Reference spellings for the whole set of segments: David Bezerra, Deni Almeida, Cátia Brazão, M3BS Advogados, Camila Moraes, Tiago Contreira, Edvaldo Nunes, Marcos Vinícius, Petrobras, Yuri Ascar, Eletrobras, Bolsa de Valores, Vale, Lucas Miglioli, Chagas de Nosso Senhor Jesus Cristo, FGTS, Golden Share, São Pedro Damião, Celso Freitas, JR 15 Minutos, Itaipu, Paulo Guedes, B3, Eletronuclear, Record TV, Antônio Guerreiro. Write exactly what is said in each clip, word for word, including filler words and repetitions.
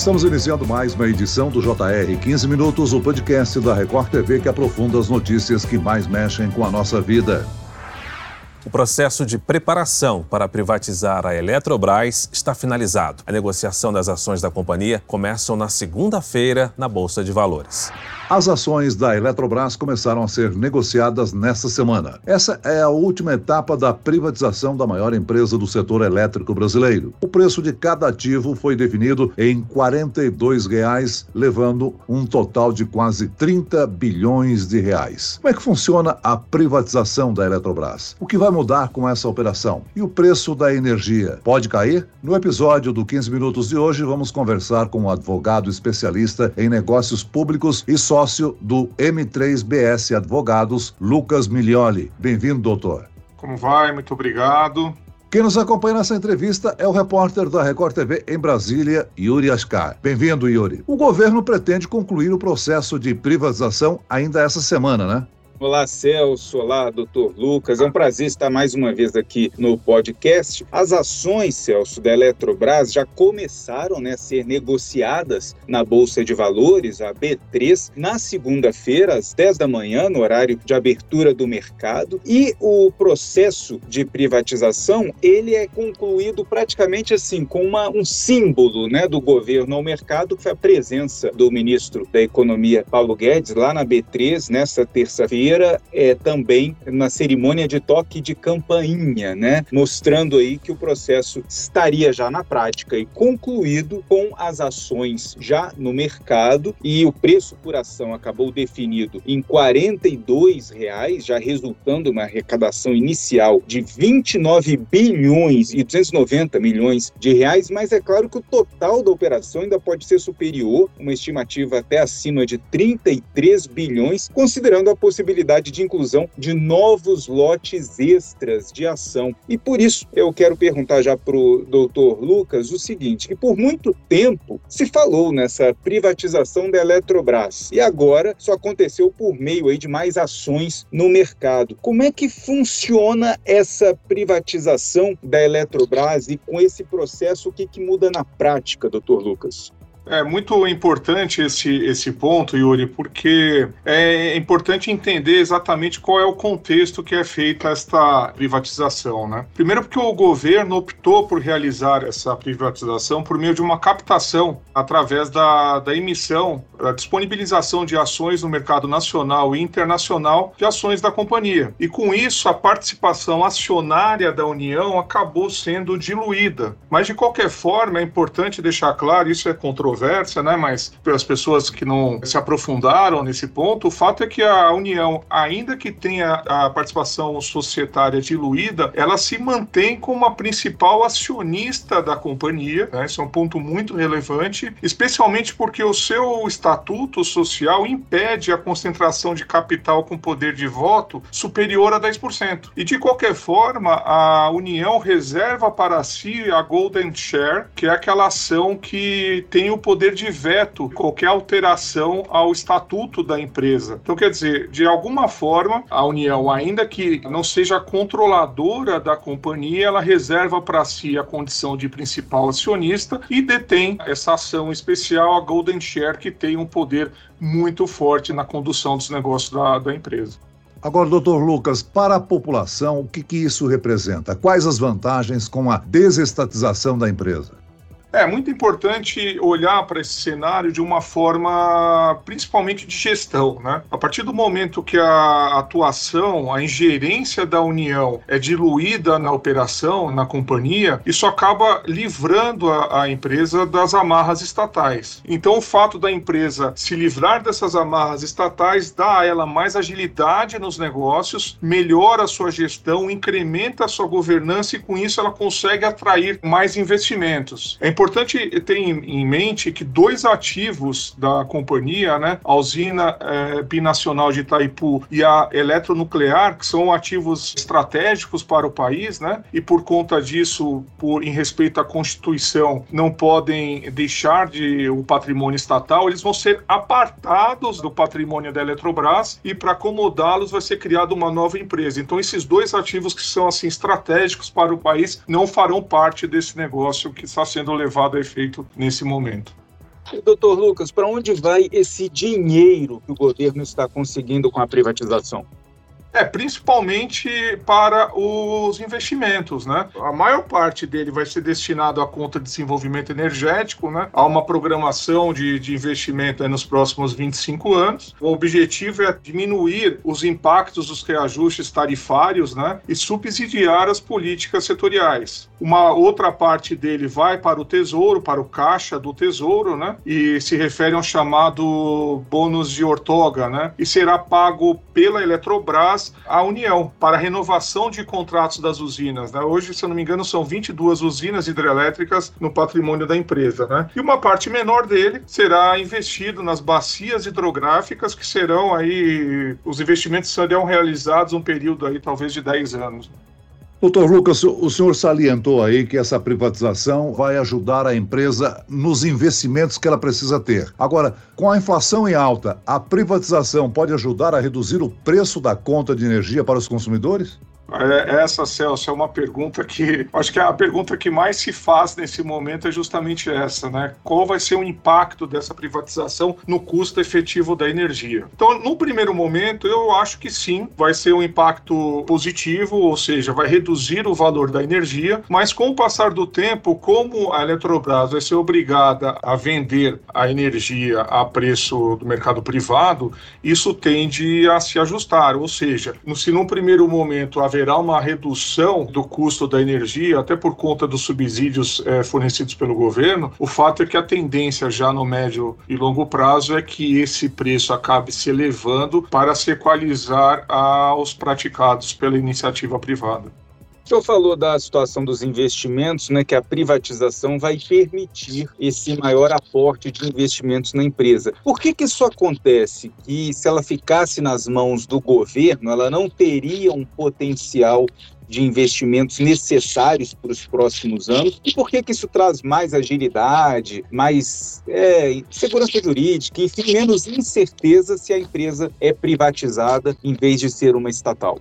Estamos iniciando mais uma edição do J R quinze Minutos, o podcast da Record T V que aprofunda as notícias que mais mexem com a nossa vida. O processo de preparação para privatizar a Eletrobras está finalizado. A negociação das ações da companhia começam na segunda-feira na Bolsa de Valores. As ações da Eletrobras começaram a ser negociadas nesta semana. Essa é a última etapa da privatização da maior empresa do setor elétrico brasileiro. O preço de cada ativo foi definido em quarenta e dois reais, levando um total de quase trinta bilhões de reais. Como é que funciona a privatização da Eletrobras? O que vai mudar com essa operação? E o preço da energia pode cair? No episódio do quinze Minutos de hoje, vamos conversar com um advogado especialista em negócios públicos e só sócio do M três B S Advogados, Lucas Miglioli. Bem-vindo, doutor. Como vai? Muito obrigado. Quem nos acompanha nessa entrevista é o repórter da Record T V em Brasília, Yuri Ascar. Bem-vindo, Yuri. O governo pretende concluir o processo de privatização ainda essa semana, né? Olá, Celso. Olá, doutor Lucas. É um prazer estar mais uma vez aqui no podcast. As ações, Celso, da Eletrobras já começaram, né, a ser negociadas na Bolsa de Valores, a B três, na segunda-feira, às dez da manhã, no horário de abertura do mercado. E o processo de privatização, ele é concluído praticamente assim, com uma, um símbolo, né, do governo ao mercado, que foi a presença do ministro da Economia, Paulo Guedes, lá na B três, nesta terça-feira. É, também na cerimônia de toque de campainha, né? Mostrando aí que o processo estaria já na prática e concluído, com as ações já no mercado, e o preço por ação acabou definido em quarenta e dois reais, já resultando uma arrecadação inicial de vinte e nove bilhões e duzentos e noventa milhões de reais, mas é claro que o total da operação ainda pode ser superior, uma estimativa até acima de trinta e três bilhões, considerando a possibilidade de inclusão de novos lotes extras de ação. E por isso eu quero perguntar já para o doutor Lucas o seguinte, que por muito tempo se falou nessa privatização da Eletrobras e agora só aconteceu por meio aí de mais ações no mercado. Como é que funciona essa privatização da Eletrobras e com esse processo o que, que muda na prática, doutor Lucas? É muito importante esse, esse ponto, Yuri, porque é importante entender exatamente qual é o contexto que é feita esta privatização, né? Primeiro porque o governo optou por realizar essa privatização por meio de uma captação através da, da emissão, da disponibilização de ações no mercado nacional e internacional de ações da companhia. E com isso, a participação acionária da União acabou sendo diluída. Mas, de qualquer forma, é importante deixar claro, isso é controverso, né, mas para as pessoas que não se aprofundaram nesse ponto, o fato é que a União, ainda que tenha a participação societária diluída, ela se mantém como a principal acionista da companhia, né, isso é um ponto muito relevante, especialmente porque o seu estatuto social impede a concentração de capital com poder de voto superior a dez por cento. E, de qualquer forma, a União reserva para si a Golden Share, que é aquela ação que tem o poder poder de veto qualquer alteração ao estatuto da empresa. Então, quer dizer, de alguma forma, a União, ainda que não seja controladora da companhia, ela reserva para si a condição de principal acionista e detém essa ação especial, a Golden Share, que tem um poder muito forte na condução dos negócios da, da empresa. Agora, doutor Lucas, para a população, o que, que isso representa? Quais as vantagens com a desestatização da empresa? É muito importante olhar para esse cenário de uma forma principalmente de gestão, né? A partir do momento que a atuação, a ingerência da União é diluída na operação, na companhia, isso acaba livrando a, a empresa das amarras estatais. Então, o fato da empresa se livrar dessas amarras estatais dá a ela mais agilidade nos negócios, melhora a sua gestão, incrementa a sua governança e, com isso, ela consegue atrair mais investimentos. É É importante ter em mente que dois ativos da companhia, né, a usina eh, binacional de Itaipu e a Eletronuclear, que são ativos estratégicos para o país, né, e por conta disso, por, em respeito à Constituição, não podem deixar de, o patrimônio estatal, eles vão ser apartados do patrimônio da Eletrobras e para acomodá-los vai ser criada uma nova empresa. Então esses dois ativos que são assim, estratégicos para o país não farão parte desse negócio que está sendo levado a efeito nesse momento. Doutor Lucas, para onde vai esse dinheiro que o governo está conseguindo com a privatização? É, principalmente para os investimentos, né? A maior parte dele vai ser destinado à conta de desenvolvimento energético, né? Há uma programação de, de investimento aí nos próximos vinte e cinco anos. O objetivo é diminuir os impactos dos reajustes tarifários, né? E subsidiar as políticas setoriais. Uma outra parte dele vai para o Tesouro, para o Caixa do Tesouro, né? E se refere ao chamado bônus de outorga, né? E será pago pela Eletrobras à União, para a renovação de contratos das usinas, né? Hoje, se eu não me engano, são vinte e duas usinas hidrelétricas no patrimônio da empresa, né? E uma parte menor dele será investido nas bacias hidrográficas, que serão aí, os investimentos serão realizados um período aí, talvez de dez anos. Doutor Lucas, o senhor salientou aí que essa privatização vai ajudar a empresa nos investimentos que ela precisa ter. Agora, com a inflação em alta, a privatização pode ajudar a reduzir o preço da conta de energia para os consumidores? Essa, Celso, é uma pergunta que... Acho que a pergunta que mais se faz nesse momento é justamente essa, né? Qual vai ser o impacto dessa privatização no custo efetivo da energia? Então, no primeiro momento, eu acho que sim, vai ser um impacto positivo, ou seja, vai reduzir o valor da energia, mas com o passar do tempo, como a Eletrobras vai ser obrigada a vender a energia a preço do mercado privado, isso tende a se ajustar, ou seja, se num primeiro momento haver Haverá uma redução do custo da energia, até por conta dos subsídios é, fornecidos pelo governo. O fato é que a tendência já no médio e longo prazo é que esse preço acabe se elevando para se equalizar aos praticados pela iniciativa privada. O senhor falou da situação dos investimentos, né, que a privatização vai permitir esse maior aporte de investimentos na empresa. Por que que isso acontece? Que se ela ficasse nas mãos do governo, ela não teria um potencial de investimentos necessários para os próximos anos? E por que que isso traz mais agilidade, mais é, segurança jurídica, enfim, menos incerteza se a empresa é privatizada em vez de ser uma estatal?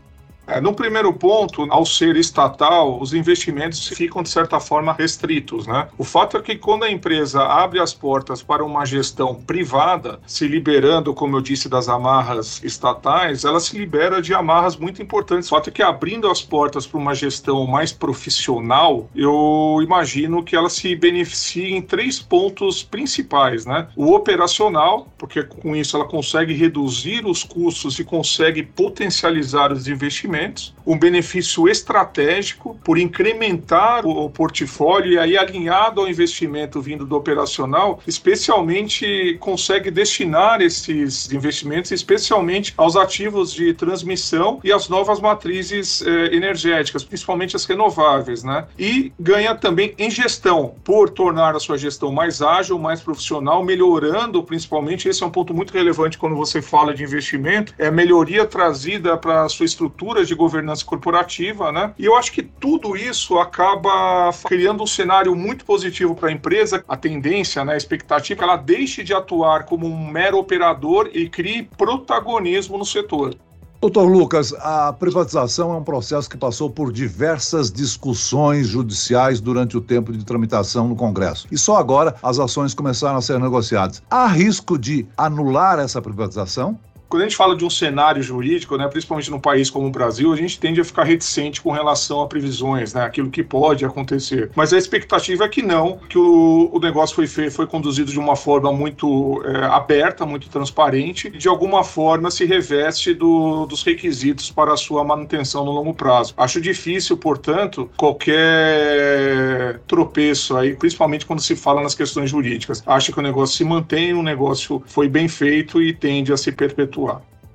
É, no primeiro ponto, ao ser estatal, os investimentos ficam, de certa forma, restritos, né? O fato é que quando a empresa abre as portas para uma gestão privada, se liberando, como eu disse, das amarras estatais, ela se libera de amarras muito importantes. O fato é que abrindo as portas para uma gestão mais profissional, eu imagino que ela se beneficie em três pontos principais, né? O operacional, porque com isso ela consegue reduzir os custos e consegue potencializar os investimentos. Um benefício estratégico por incrementar o portfólio e aí alinhado ao investimento vindo do operacional, especialmente consegue destinar esses investimentos especialmente aos ativos de transmissão e às novas matrizes eh, energéticas, principalmente as renováveis, né? E ganha também em gestão, por tornar a sua gestão mais ágil, mais profissional, melhorando principalmente, esse é um ponto muito relevante quando você fala de investimento, é a melhoria trazida para a sua estrutura de governança corporativa, né? E eu acho que tudo isso acaba criando um cenário muito positivo para a empresa. A tendência, né, a expectativa é que ela deixe de atuar como um mero operador e crie protagonismo no setor. Doutor Lucas, a privatização é um processo que passou por diversas discussões judiciais durante o tempo de tramitação no Congresso. E só agora as ações começaram a ser negociadas. Há risco de anular essa privatização? Quando a gente fala de um cenário jurídico, né, principalmente num país como o Brasil, a gente tende a ficar reticente com relação a previsões, né, aquilo que pode acontecer. Mas a expectativa é que não, que o, o negócio foi feito, foi conduzido de uma forma muito é, aberta, muito transparente, e de alguma forma se reveste do, dos requisitos para a sua manutenção no longo prazo. Acho difícil, portanto, qualquer tropeço aí, principalmente quando se fala nas questões jurídicas. Acho que o negócio se mantém, o negócio foi bem feito e tende a se perpetuar.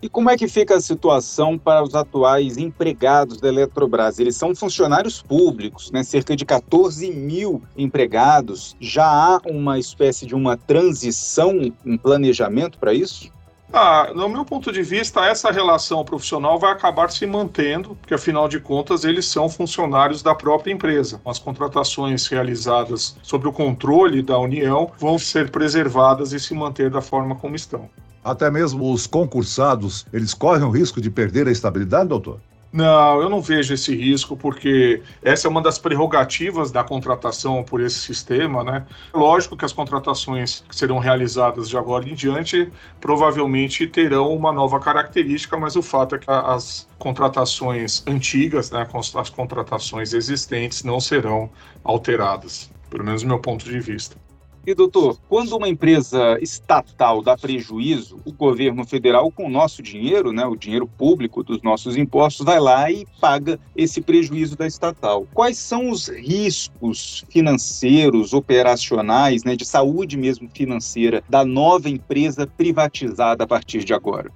E como é que fica a situação para os atuais empregados da Eletrobras? Eles são funcionários públicos, né? Cerca de catorze mil empregados. Já há uma espécie de uma transição, um planejamento para isso? Ah, no meu ponto de vista, essa relação profissional vai acabar se mantendo, porque afinal de contas eles são funcionários da própria empresa. As contratações realizadas sob o controle da União vão ser preservadas e se manter da forma como estão. Até mesmo os concursados, eles correm o risco de perder a estabilidade, doutor? Não, eu não vejo esse risco, porque essa é uma das prerrogativas da contratação por esse sistema, né? Lógico que as contratações que serão realizadas de agora em diante provavelmente terão uma nova característica, mas o fato é que as contratações antigas, né, as contratações existentes não serão alteradas, pelo menos do meu ponto de vista. E, doutor, quando uma empresa estatal dá prejuízo, o governo federal, com o nosso dinheiro, né, o dinheiro público dos nossos impostos, vai lá e paga esse prejuízo da estatal. Quais são os riscos financeiros, operacionais, né, de saúde mesmo financeira, da nova empresa privatizada a partir de agora?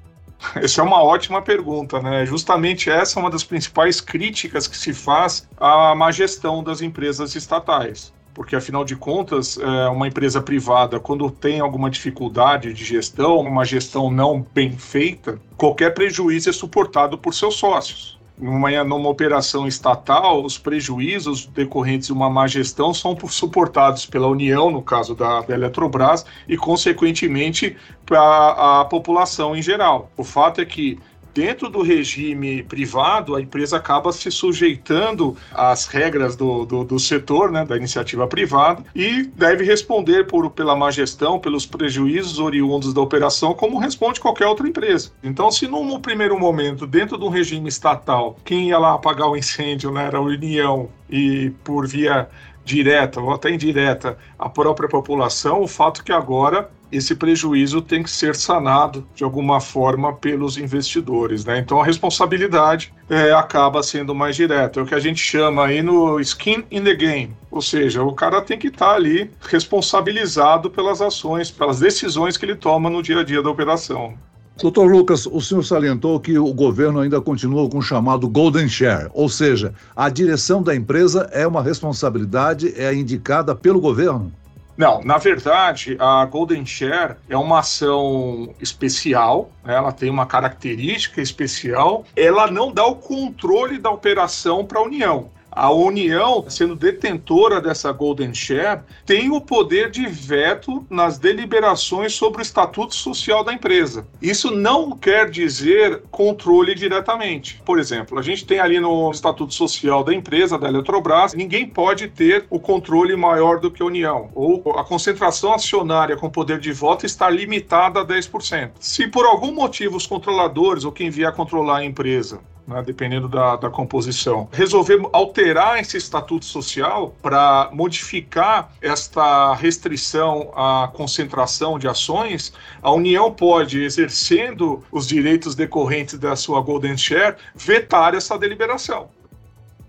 Essa é uma ótima pergunta, né? Justamente essa é uma das principais críticas que se faz à má gestão das empresas estatais. Porque, afinal de contas, uma empresa privada, quando tem alguma dificuldade de gestão, uma gestão não bem feita, qualquer prejuízo é suportado por seus sócios. Numa, numa operação estatal, os prejuízos decorrentes de uma má gestão são suportados pela União, no caso da, da Eletrobras, e, consequentemente, para a população em geral. O fato é que, dentro do regime privado, a empresa acaba se sujeitando às regras do, do, do setor, né, da iniciativa privada, e deve responder por, pela má gestão, pelos prejuízos oriundos da operação, como responde qualquer outra empresa. Então, se num primeiro momento, dentro de um regime estatal, quem ia lá apagar o incêndio, né, era a União, e por via direta ou até indireta, a própria população, o fato é que agora esse prejuízo tem que ser sanado de alguma forma pelos investidores, né? Então a responsabilidade é, acaba sendo mais direta. É o que a gente chama aí no skin in the game, ou seja, o cara tem que estar ali responsabilizado pelas ações, pelas decisões que ele toma no dia a dia da operação. Doutor Lucas, o senhor salientou que o governo ainda continua com o chamado golden share, ou seja, a direção da empresa é uma responsabilidade, é indicada pelo governo? Não, na verdade, a golden share é uma ação especial, né? Ela tem uma característica especial, ela não dá o controle da operação para a União. A União, sendo detentora dessa golden share, tem o poder de veto nas deliberações sobre o estatuto social da empresa. Isso não quer dizer controle diretamente. Por exemplo, a gente tem ali no estatuto social da empresa, da Eletrobras, ninguém pode ter o controle maior do que a União, ou a concentração acionária com poder de voto está limitada a dez por cento. Se por algum motivo os controladores ou quem vier controlar a empresa, né, dependendo da, da composição, resolver alterar esse estatuto social para modificar esta restrição à concentração de ações, a União pode, exercendo os direitos decorrentes da sua golden share, vetar essa deliberação.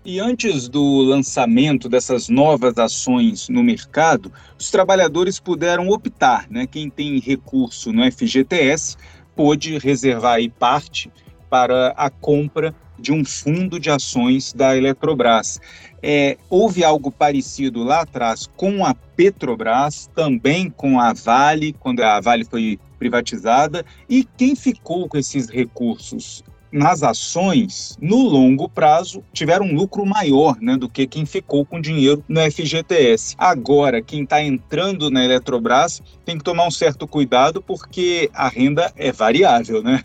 E antes do lançamento dessas novas ações no mercado, os trabalhadores puderam optar, né? Quem tem recurso no F G T S pôde reservar aí parte para a compra de um fundo de ações da Eletrobras. É, houve algo parecido lá atrás com a Petrobras, também com a Vale, quando a Vale foi privatizada, e quem ficou com esses recursos nas ações, no longo prazo, tiveram um lucro maior, né, do que quem ficou com dinheiro no F G T S. Agora, quem está entrando na Eletrobras tem que tomar um certo cuidado, porque a renda é variável, né?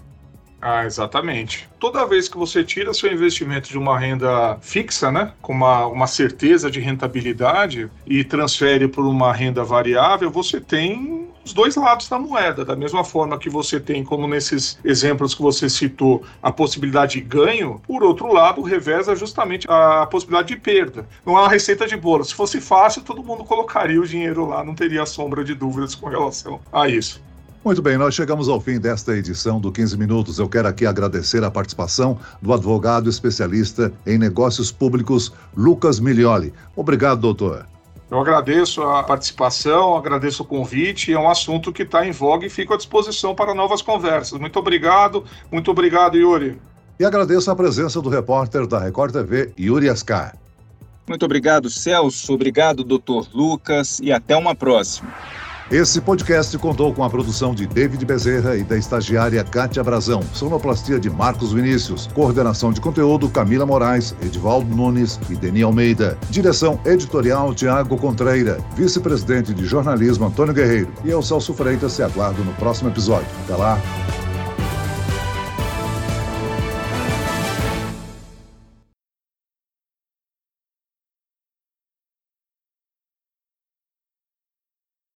Ah, exatamente. Toda vez que você tira seu investimento de uma renda fixa, né, com uma, uma certeza de rentabilidade e transfere para uma renda variável, você tem os dois lados da moeda. Da mesma forma que você tem, como nesses exemplos que você citou, a possibilidade de ganho, por outro lado, reveza justamente a possibilidade de perda. Não é uma receita de bolo. Se fosse fácil, todo mundo colocaria o dinheiro lá, não teria sombra de dúvidas com relação a isso. Muito bem, nós chegamos ao fim desta edição do quinze Minutos. Eu quero aqui agradecer a participação do advogado especialista em negócios públicos, Lucas Miglioli. Obrigado, doutor. Eu agradeço a participação, agradeço o convite. É um assunto que está em voga e fico à disposição para novas conversas. Muito obrigado, muito obrigado, Yuri. E agradeço a presença do repórter da Record T V, Yuri Ascar. Muito obrigado, Celso. Obrigado, doutor Lucas. E até uma próxima. Esse podcast contou com a produção de David Bezerra e da estagiária Cátia Brazão, sonoplastia de Marcos Vinícius, coordenação de conteúdo Camila Moraes, Edvaldo Nunes e Deni Almeida, direção editorial Tiago Contreira, vice-presidente de jornalismo Antônio Guerreiro, e eu, Celso Freitas, te aguardo no próximo episódio. Até lá!